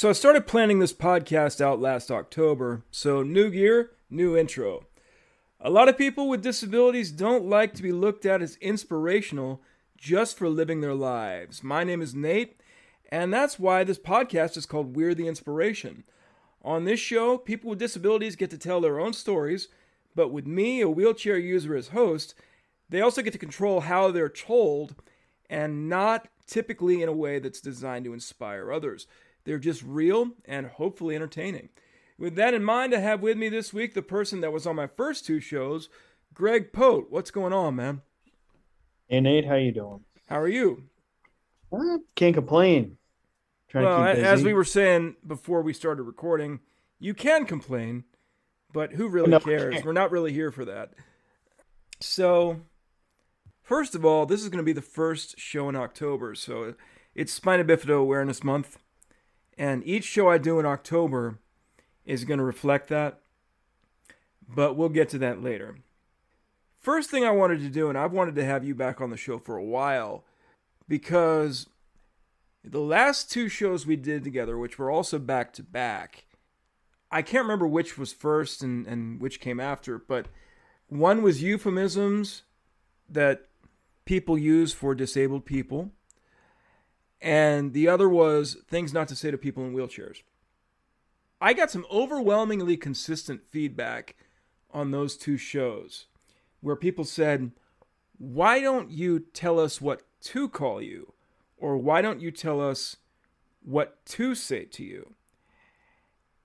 So I started planning this podcast out last October, so new year, new intro. A lot of people with disabilities don't like to be looked at as inspirational just for living their lives. My name is Nate, and that's why this podcast is called We're the Inspiration. On this show, people with disabilities get to tell their own stories, but with me, a wheelchair user, as host, they also get to control how they're told, and not typically in a way that's designed to inspire others. They're just real and hopefully entertaining. With that in mind, I have with me this week the person that was on my first two shows, Greg Pote. What's going on, man? Hey, Nate, how you doing? How are you? Can't complain. Trying to keep busy. As we were saying before we started recording, you can complain, but who really cares? We're not really here for that. So, first of all, this is going to be the first show in October, so it's Spina Bifida Awareness Month. And each show I do in October is going to reflect that, but we'll get to that later. First thing I wanted to do, and I've wanted to have you back on the show for a while, because the last two shows we did together, which were also back-to-back, I can't remember which was first and which came after, but one was euphemisms that people use for disabled people, and the other was things not to say to people in wheelchairs. I got some overwhelmingly consistent feedback on those two shows where people said, why don't you tell us what to call you? Or why don't you tell us what to say to you?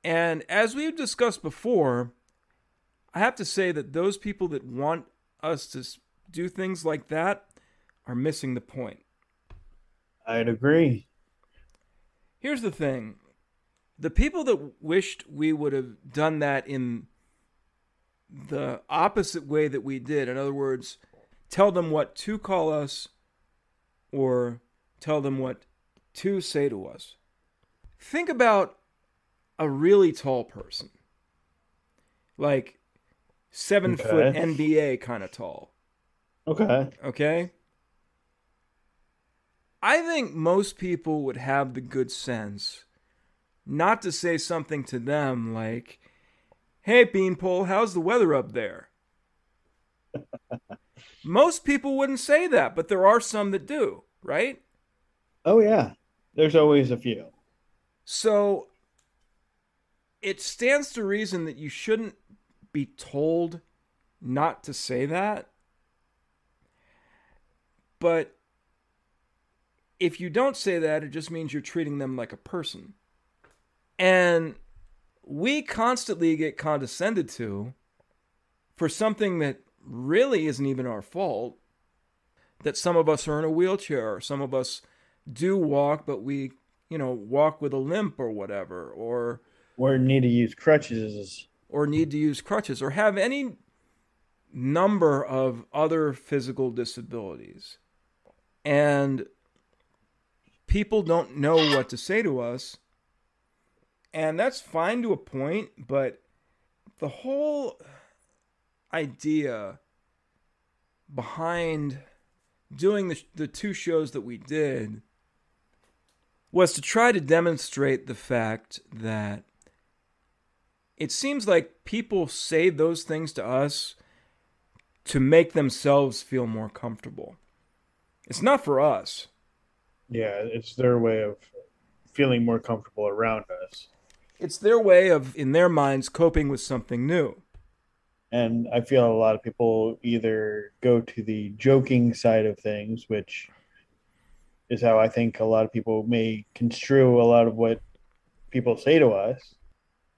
And as we've discussed before, I have to say that those people that want us to do things like that are missing the point. I'd agree. Here's the thing. The people that wished we would have done that in the opposite way that we did, in other words, tell them what to call us or tell them what to say to us. Think about a really tall person, like 7-foot NBA kind of tall. Okay. I think most people would have the good sense not to say something to them like, hey, Beanpole, how's the weather up there? Most people wouldn't say that, but there are some that do, right? Oh, yeah. There's always a few. So it stands to reason that you shouldn't be told not to say that. But if you don't say that, it just means you're treating them like a person. And we constantly get condescended to for something that really isn't even our fault, that some of us are in a wheelchair, or some of us do walk, but we, walk with a limp or whatever, or need to use crutches, or have any number of other physical disabilities. And people don't know what to say to us. And that's fine to a point, but the whole idea behind doing the two shows that we did was to try to demonstrate the fact that it seems like people say those things to us to make themselves feel more comfortable. It's not for us. Yeah, it's their way of feeling more comfortable around us. It's their way of, in their minds, coping with something new. And I feel a lot of people either go to the joking side of things, which is how I think a lot of people may construe a lot of what people say to us.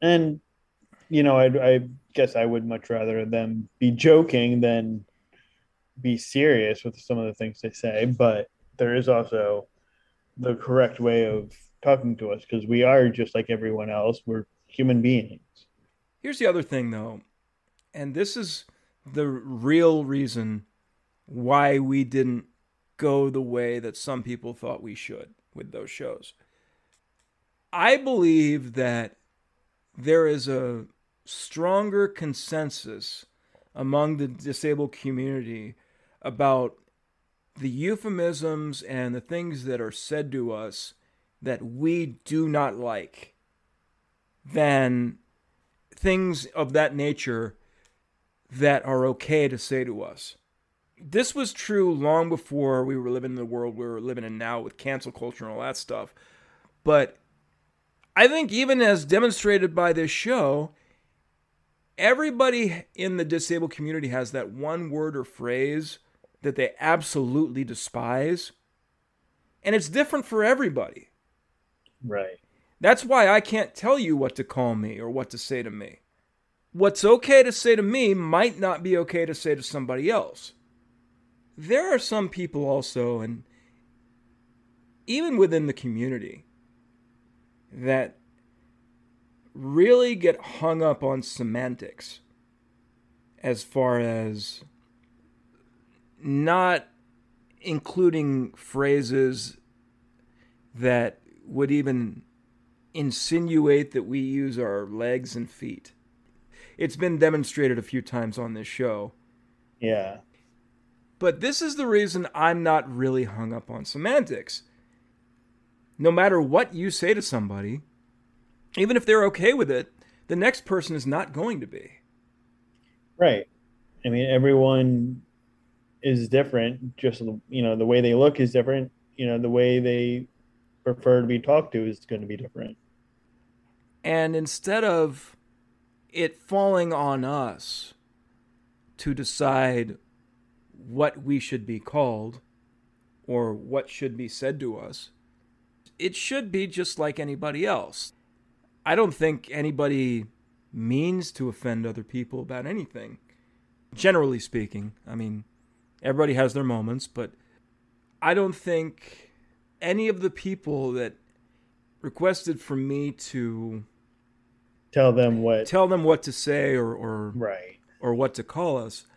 And, I guess I would much rather them be joking than be serious with some of the things they say. But there is also the correct way of talking to us, because we are just like everyone else. We're human beings. Here's the other thing, though, and this is the real reason why we didn't go the way that some people thought we should with those shows. I believe that there is a stronger consensus among the disabled community about the euphemisms and the things that are said to us that we do not like, than things of that nature that are okay to say to us. This was true long before we were living in the world we were living in now with cancel culture and all that stuff. But I think even as demonstrated by this show, everybody in the disabled community has that one word or phrase that they absolutely despise. And it's different for everybody. Right. That's why I can't tell you what to call me or what to say to me. What's okay to say to me might not be okay to say to somebody else. There are some people also, and even within the community, that really get hung up on semantics as far as not including phrases that would even insinuate that we use our legs and feet. It's been demonstrated a few times on this show. Yeah. But this is the reason I'm not really hung up on semantics. No matter what you say to somebody, even if they're okay with it, the next person is not going to be. Right. I mean, everyone is different. Just, you know, the way they look is different. You know, the way they prefer to be talked to is going to be different. And instead of it falling on us to decide what we should be called or what should be said to us, it should be just like anybody else. I don't think anybody means to offend other people about anything, generally speaking. I mean, everybody has their moments, but I don't think any of the people that requested from me to tell them what to say or right, or what to call us.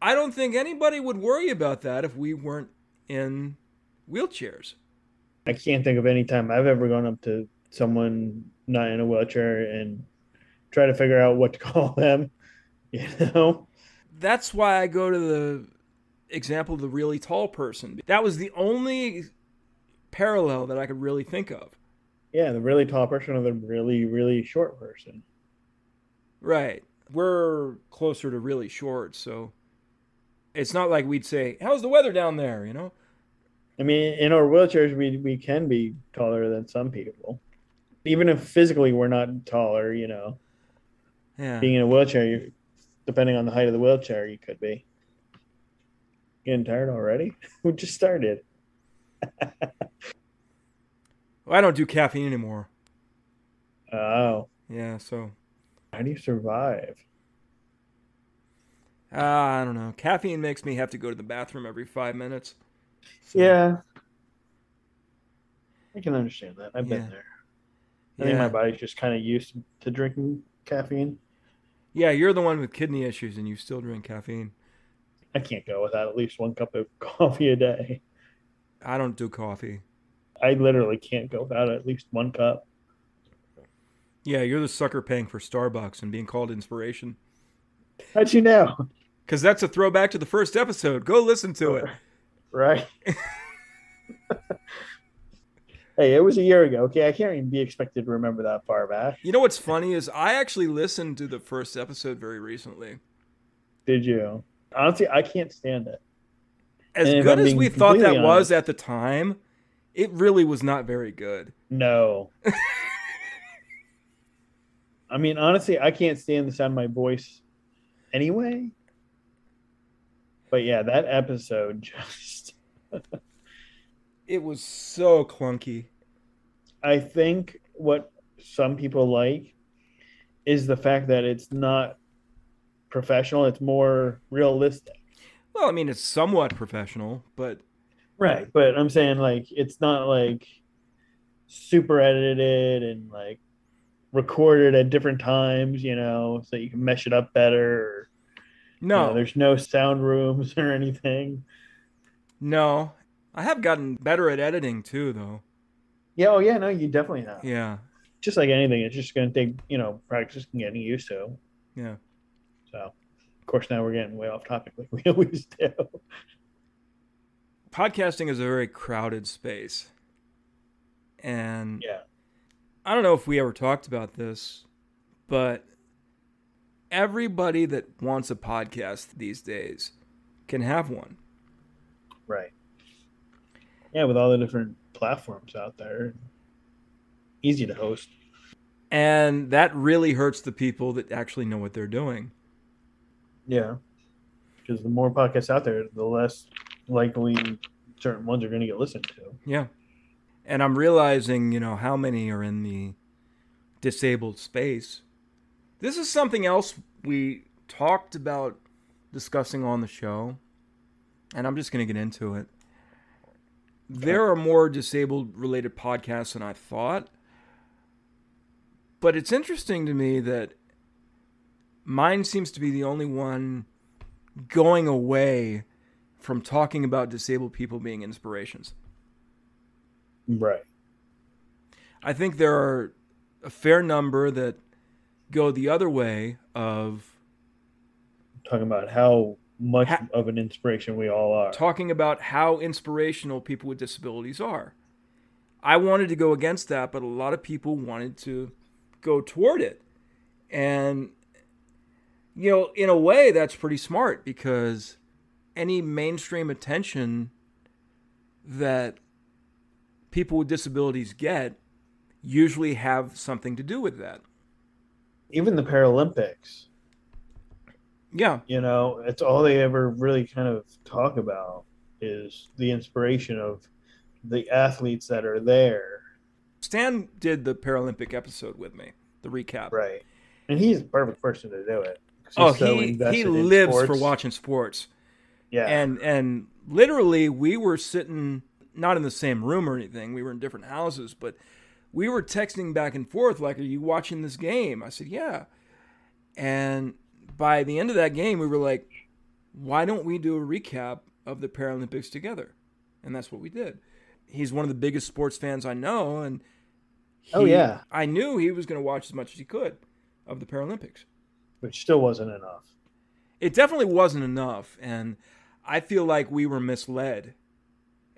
I don't think anybody would worry about that if we weren't in wheelchairs. I can't think of any time I've ever gone up to someone not in a wheelchair and try to figure out what to call them, you know? That's why I go to the example of the really tall person. That was the only parallel that I could really think of. Yeah, the really tall person or the really, really short person. Right. We're closer to really short, so it's not like we'd say, how's the weather down there, you know? I mean, in our wheelchairs, we can be taller than some people. Even if physically we're not taller, you know. Yeah. Being in a wheelchair, depending on the height of the wheelchair, you could be. Getting tired already? We just started. Well, I don't do caffeine anymore. Oh. Yeah, so. How do you survive? I don't know. Caffeine makes me have to go to the bathroom every 5 minutes. So. Yeah. I can understand that. I've been there. I think my body's just kind of used to drinking caffeine. Yeah, you're the one with kidney issues and you still drink caffeine. I can't go without at least one cup of coffee a day. I don't do coffee. I literally can't go without at least one cup. Yeah, you're the sucker paying for Starbucks and being called inspiration. How'd you know? Because that's a throwback to the first episode. Go listen to it. Right. Hey, it was a year ago. Okay, I can't even be expected to remember that far back. You know what's funny is I actually listened to the first episode very recently. Did you? Honestly, I can't stand it. As good as we thought that was at the time, it really was not very good. No. I mean, honestly, I can't stand the sound of my voice anyway. But yeah, that episode just... It was so clunky. I think what some people like is the fact that it's not professional. It's more realistic. Well, I mean, it's somewhat professional, but... Right, but I'm saying, like, it's not, like, super edited and, like, recorded at different times, you know, so you can mesh it up better. No. You know, there's no sound rooms or anything. No. I have gotten better at editing, too, though. Yeah, oh, yeah, no, you definitely have. Yeah. Just like anything, it's just going to take, you know, practice and getting used to. Yeah. So, of course, now we're getting way off topic like we always do. Podcasting is a very crowded space. And yeah. I don't know if we ever talked about this, but everybody that wants a podcast these days can have one. Right. Yeah, with all the different platforms out there, easy to host. And that really hurts the people that actually know what they're doing. Yeah. Because the more podcasts out there, the less likely certain ones are going to get listened to. Yeah. And I'm realizing, you know, how many are in the disabled space. This is something else we talked about discussing on the show, and I'm just going to get into it. There are more disabled-related podcasts than I thought, but it's interesting to me that mine seems to be the only one going away from talking about disabled people being inspirations. Right. I think there are a fair number that go the other way of talking about how much of an inspiration we all are. Talking about how inspirational people with disabilities are. I wanted to go against that, but a lot of people wanted to go toward it. And, you know, in a way, that's pretty smart, because any mainstream attention that people with disabilities get usually have something to do with that. Even the Paralympics. Yeah. You know, it's all they ever really kind of talk about is the inspiration of the athletes that are there. Stan did the Paralympic episode with me, the recap. Right. And he's the perfect person to do it. Oh, he lives sports. For watching sports. Yeah. And literally we were sitting not in the same room or anything. We were in different houses, but we were texting back and forth, like, are you watching this game? I said, yeah. And by the end of that game, we were like, why don't we do a recap of the Paralympics together? And that's what we did. He's one of the biggest sports fans I know. And I knew he was going to watch as much as he could of the Paralympics. Which still wasn't enough. It definitely wasn't enough. And I feel like we were misled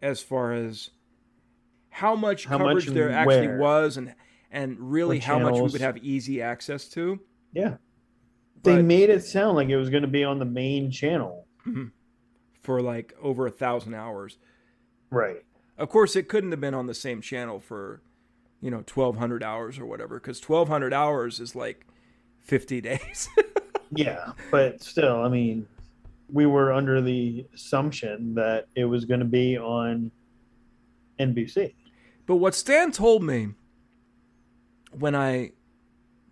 as far as how much coverage there actually was and really how much we would have easy access to. Yeah. They made it sound like it was going to be on the main channel. For like over 1,000 hours. Right. Of course, it couldn't have been on the same channel for, you know, 1,200 hours or whatever, because 1,200 hours is like 50 days. Yeah. But still, I mean, we were under the assumption that it was going to be on NBC. But what Stan told me when I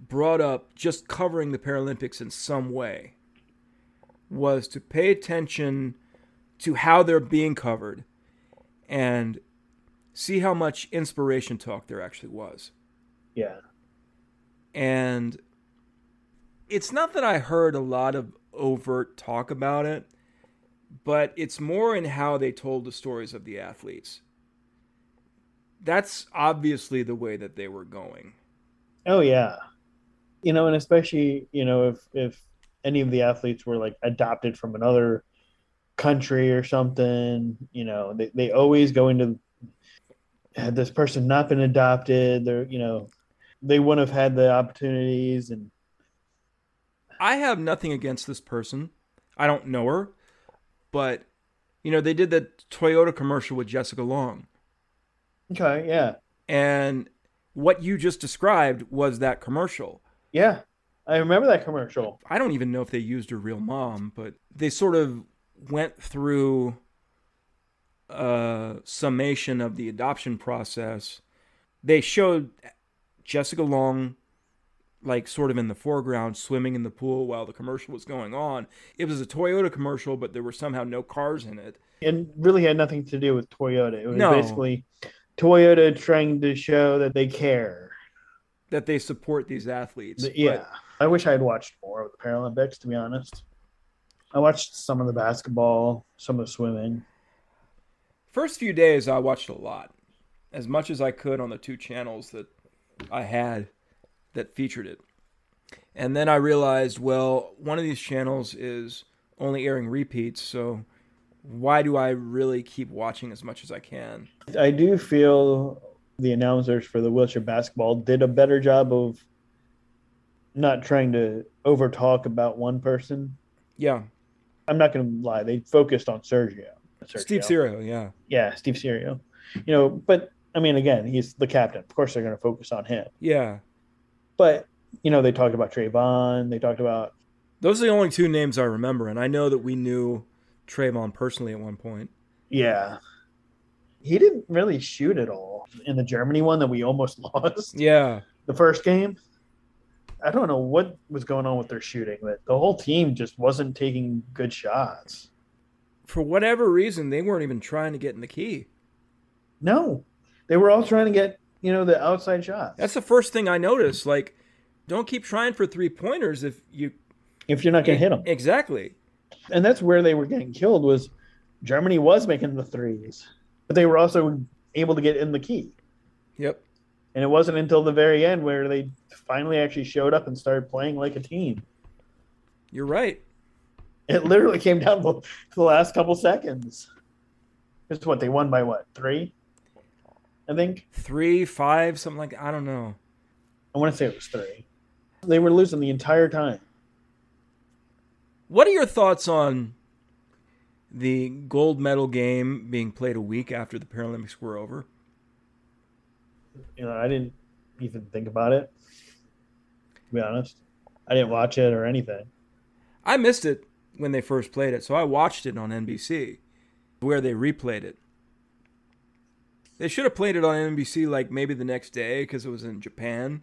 brought up just covering the Paralympics in some way was to pay attention to how they're being covered and see how much inspiration talk there actually was. Yeah. And it's not that I heard a lot of overt talk about it, but it's more in how they told the stories of the athletes. That's obviously the way that they were going. Oh, yeah. You know, and especially, you know, if any of the athletes were like adopted from another country or something, you know, they always go into, had this person not been adopted, they're, you know, they wouldn't have had the opportunities. And I have nothing against this person. I don't know her, but, you know, they did that Toyota commercial with Jessica Long. Okay, yeah. And what you just described was that commercial. Yeah, I remember that commercial. I don't even know if they used her real mom, but they sort of went through a summation of the adoption process. They showed Jessica Long, like, sort of in the foreground, swimming in the pool while the commercial was going on. It was a Toyota commercial, but there were somehow no cars in it. And really had nothing to do with Toyota. It was basically Toyota trying to show that they care. That they support these athletes. Yeah. But I wish I had watched more of the Paralympics, to be honest. I watched some of the basketball, some of the swimming. First few days, I watched a lot. As much as I could on the two channels that I had that featured it. And then I realized, well, one of these channels is only airing repeats, so why do I really keep watching as much as I can? I do feel the announcers for the wheelchair basketball did a better job of not trying to over talk about one person. Yeah. I'm not going to lie. They focused on Sergio. Steve Serio, yeah. Yeah, Steve Serio. You know, but I mean, again, he's the captain. Of course, they're going to focus on him. Yeah. But, you know, they talked about Trayvon. They talked about. Those are the only two names I remember. And I know that we knew Trayvon personally at one point. Yeah. He didn't really shoot at all in the Germany one that we almost lost. Yeah. The first game. I don't know what was going on with their shooting, but the whole team just wasn't taking good shots. For whatever reason, they weren't even trying to get in the key. No. They were all trying to get, you know, the outside shots. That's the first thing I noticed. Like, don't keep trying for three-pointers if you're not going to hit them. Exactly. And that's where they were getting killed was Germany was making the threes, but they were also able to get in the key. Yep. And it wasn't until the very end where they finally actually showed up and started playing like a team. You're right. It literally came down to the last couple seconds. It's what they won by what? 3? I think 3, 5, something like that. I don't know. I want to say it was 3. They were losing the entire time. What are your thoughts on the gold medal game being played a week after the Paralympics were over? You know, I didn't even think about it, to be honest. I didn't watch it or anything. I missed it when they first played it, so I watched it on NBC, where they replayed it. They should have played it on NBC, like, maybe the next day, because it was in Japan.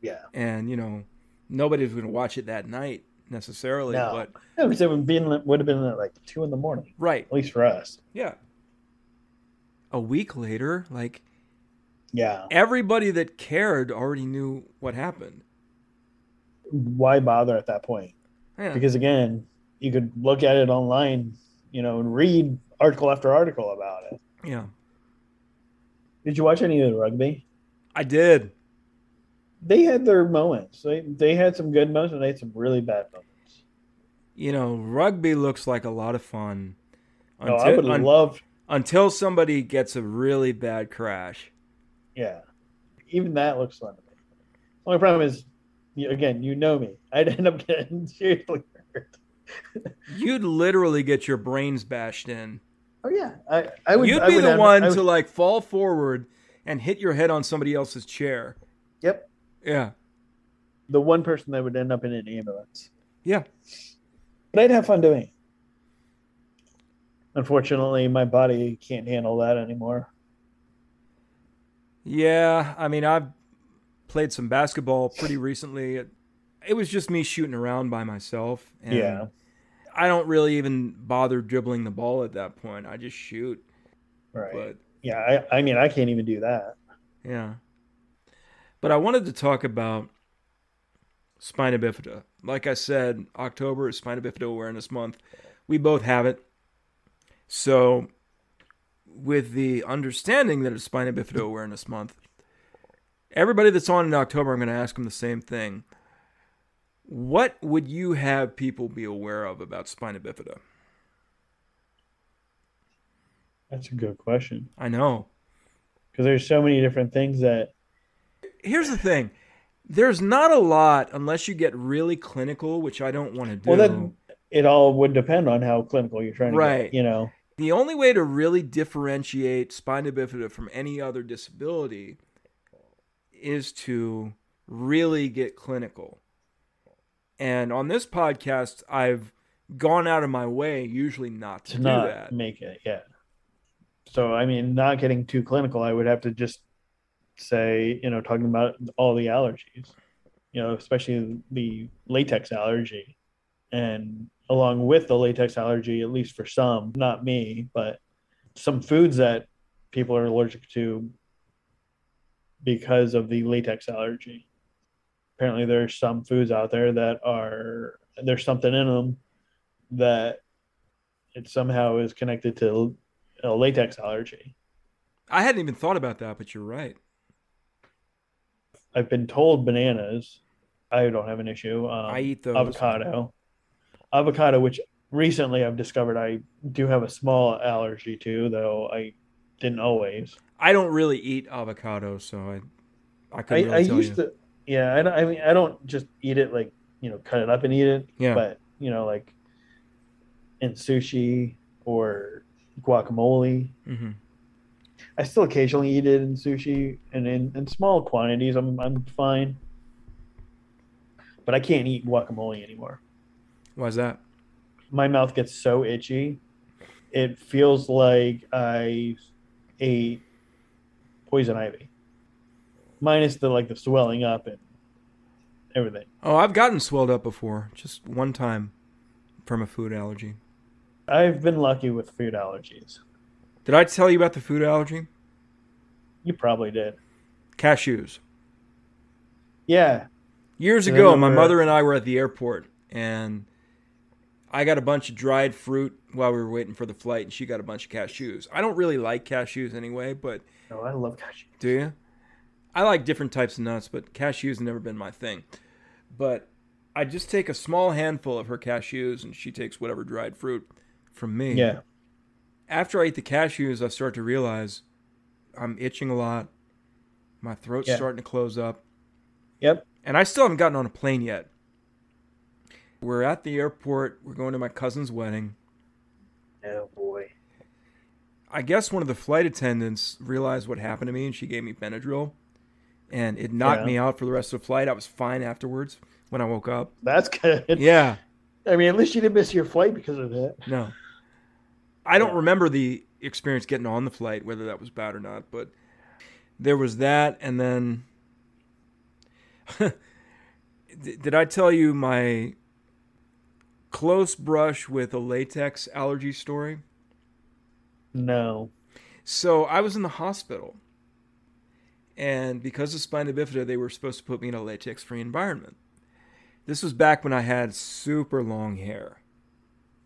Yeah. And, you know, nobody's going to watch it that night, necessarily. No. But yeah, because it would have been at, like, 2 in the morning. Right. At least for us. Yeah. A week later, like... Yeah. Everybody that cared already knew what happened. Why bother at that point? Yeah. Because, again, you could look at it online, you know, and read article after article about it. Yeah. Did you watch any of the rugby? I did. They had their moments. They had some good moments and they had some really bad moments. You know, rugby looks like a lot of fun. Until somebody gets a really bad crash. Yeah, even that looks fun to me. The only problem is, again, you know me. I'd end up getting seriously hurt. You'd literally get your brains bashed in. Oh, yeah. I would be the one to like, fall forward and hit your head on somebody else's chair. Yep. Yeah. The one person that would end up in an ambulance. Yeah. But I'd have fun doing it. Unfortunately, my body can't handle that anymore. Yeah, I mean, I've played some basketball pretty recently. It was just me shooting around by myself. And yeah. I don't really even bother dribbling the ball at that point. I just shoot. Right. But, yeah, I mean, I can't even do that. Yeah. But I wanted to talk about Spina Bifida. Like I said, October is Spina Bifida Awareness Month. We both have it. So... with the understanding that it's Spina Bifida Awareness Month, everybody that's on in October, I'm going to ask them the same thing. What would you have people be aware of about Spina Bifida? That's a good question. I know. Because there's so many different things that... Here's the thing. There's not a lot unless you get really clinical, which I don't want to do. Well, it all would depend on how clinical you're trying to get, you know... The only way to really differentiate Spina Bifida from any other disability is to really get clinical. And on this podcast, I've gone out of my way usually not to do that. Make it, yeah. So, I mean, not getting too clinical, I would have to just say, you know, talking about all the allergies, you know, especially the latex allergy and... along with the latex allergy, at least for some, not me, but some foods that people are allergic to because of the latex allergy. Apparently there's some foods out there that are, there's something in them that it somehow is connected to a latex allergy. I hadn't even thought about that, but you're right. I've been told bananas. I don't have an issue. I eat those. Avocado, which recently I've discovered I do have a small allergy to, though I Didn't always. I don't really eat avocado, so I couldn't really tell you. I used to, yeah. I mean, I don't just eat it like, you know, cut it up and eat it. Yeah. But, you know, like in sushi or guacamole. Mm-hmm. I still occasionally eat it in sushi and in small quantities. I'm fine. But I can't eat guacamole anymore. Why's that? My mouth gets so itchy. It feels like I ate poison ivy. Minus the like the swelling up and everything. Oh, I've gotten swelled up before. Just one time from a food allergy. I've been lucky with food allergies. Did I tell you about the food allergy? You probably did. Cashews. Yeah. Years ago, my mother and I were at the airport, and I got a bunch of dried fruit while we were waiting for the flight, and she got a bunch of cashews. I don't really like cashews anyway, but... No, I love cashews. Do you? I like different types of nuts, but cashews have never been my thing. But I just take a small handful of her cashews, and she takes whatever dried fruit from me. Yeah. After I eat the cashews, I start to realize I'm itching a lot. My throat's starting to close up. Yep. And I still haven't gotten on a plane yet. We're at the airport. We're going to my cousin's wedding. Oh, boy. I guess one of the flight attendants realized what happened to me, and she gave me Benadryl. And it knocked me out for the rest of the flight. I was fine afterwards when I woke up. That's good. Yeah. I mean, at least you didn't miss your flight because of that. No. I don't remember the experience getting on the flight, whether that was bad or not, but there was that. And then, did I tell you my close brush with a latex allergy story? No. So I was in the hospital, and because of Spina Bifida, they were supposed to put me in a latex-free environment. This was back when I had super long hair.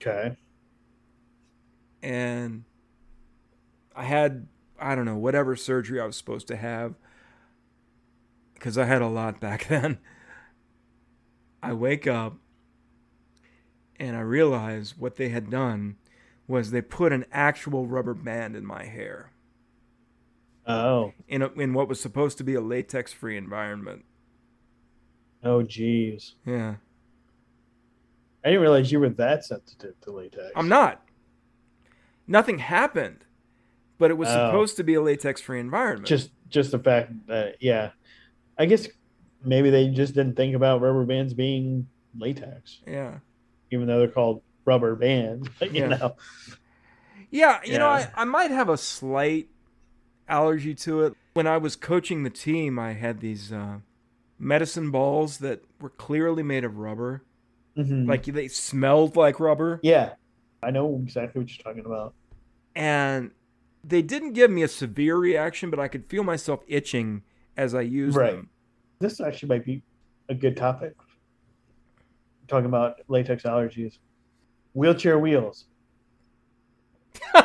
Okay. And I had, I don't know, whatever surgery I was supposed to have, because I had a lot back then. I wake up and I realize what they had done was they put an actual rubber band in my hair. Oh. In what was supposed to be a latex-free environment. Oh, geez. Yeah. I didn't realize you were that sensitive to latex. I'm not. Nothing happened, but it was supposed to be a latex-free environment. Just the fact that, yeah. I guess maybe they just didn't think about rubber bands being latex. Yeah. Even though they're called rubber bands, but, you know. Yeah, you know, I might have a slight allergy to it. When I was coaching the team, I had these medicine balls that were clearly made of rubber. Mm-hmm. Like, they smelled like rubber. Yeah. I know exactly what you're talking about. And they didn't give me a severe reaction, but I could feel myself itching as I used them. This actually might be a good topic. I'm talking about latex allergies. Wheelchair wheels. You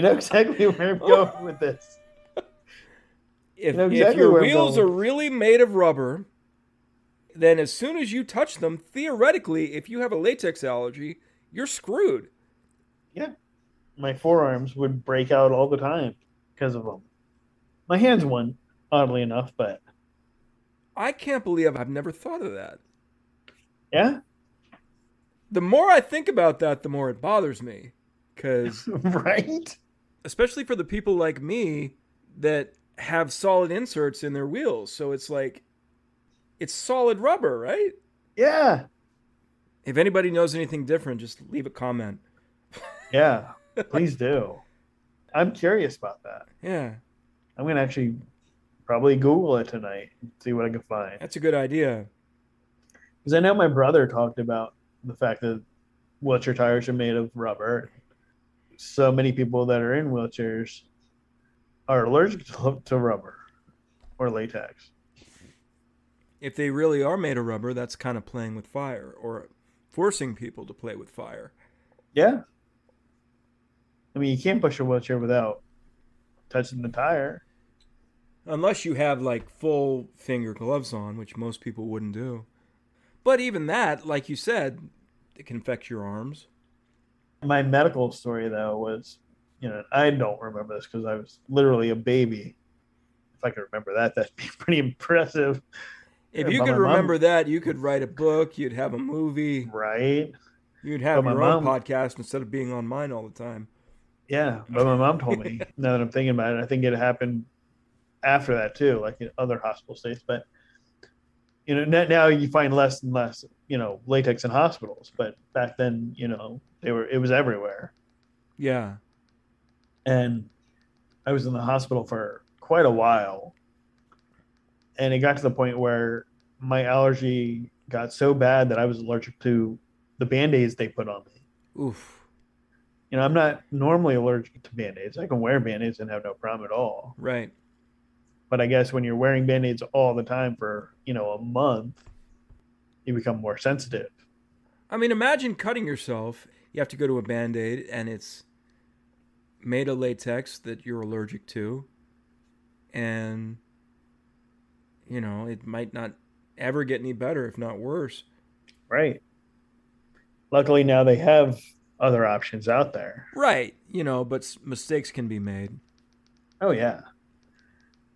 know exactly where I'm going with this. If your wheels are really made of rubber... then as soon as you touch them, theoretically, if you have a latex allergy, you're screwed. Yeah. My forearms would break out all the time because of them. My hands won, oddly enough, but... I can't believe I've never thought of that. Yeah? The more I think about that, the more it bothers me. Because... right? Especially for the people like me that have solid inserts in their wheels. So it's like... it's solid rubber, right? Yeah. If anybody knows anything different, just leave a comment. Yeah, please do. I'm curious about that. Yeah. I'm going to actually probably Google it tonight and see what I can find. That's a good idea. Because I know my brother talked about the fact that wheelchair tires are made of rubber. So many people that are in wheelchairs are allergic to rubber or latex. If they really are made of rubber, that's kind of playing with fire or forcing people to play with fire. Yeah. I mean, you can't push a wheelchair without touching the tire. Unless you have, like, full finger gloves on, which most people wouldn't do. But even that, like you said, it can affect your arms. My medical story, though, was, you know, I don't remember this because I was literally a baby. If I could remember that, that'd be pretty impressive. If you could remember that, you could write a book. You'd have a movie. Right. You'd have your own podcast instead of being on mine all the time. Yeah. But my mom told me, now that I'm thinking about it, I think it happened after that too, like in other hospital states. But, you know, now you find less and less, you know, latex in hospitals. But back then, you know, it was everywhere. Yeah. And I was in the hospital for quite a while. And it got to the point where my allergy got so bad that I was allergic to the Band-Aids they put on me. Oof. You know, I'm not normally allergic to Band-Aids. I can wear Band-Aids and have no problem at all. Right. But I guess when you're wearing Band-Aids all the time for, you know, a month, you become more sensitive. I mean, imagine cutting yourself. You have to go to a Band-Aid and it's made of latex that you're allergic to. And, you know, it might not ever get any better, if not worse. Right. Luckily, now they have other options out there. Right. You know, but mistakes can be made. Oh, yeah.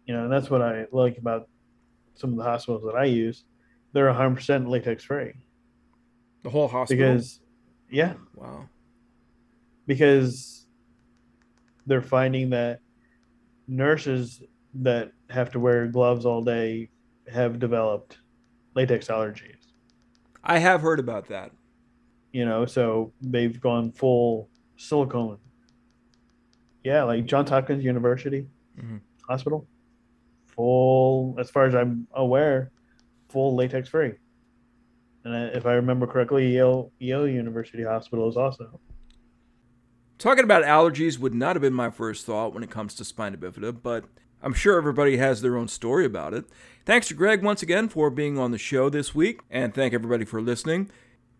You know, and that's what I like about some of the hospitals that I use. They're 100% latex-free. The whole hospital? Because, yeah. Wow. Because they're finding that nurses that have to wear gloves all day have developed latex allergies. I have heard about that. You know, so they've gone full silicone. Yeah, like Johns Hopkins University mm-hmm. Hospital. Full, as far as I'm aware, full latex free. And if I remember correctly, Yale University Hospital is also. Talking about allergies would not have been my first thought when it comes to spina bifida, but I'm sure everybody has their own story about it. Thanks to Greg once again for being on the show this week, and thank everybody for listening.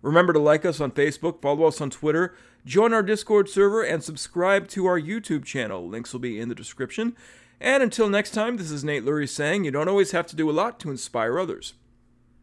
Remember to like us on Facebook, follow us on Twitter, join our Discord server, and subscribe to our YouTube channel. Links will be in the description. And until next time, this is Nate Lurie saying you don't always have to do a lot to inspire others.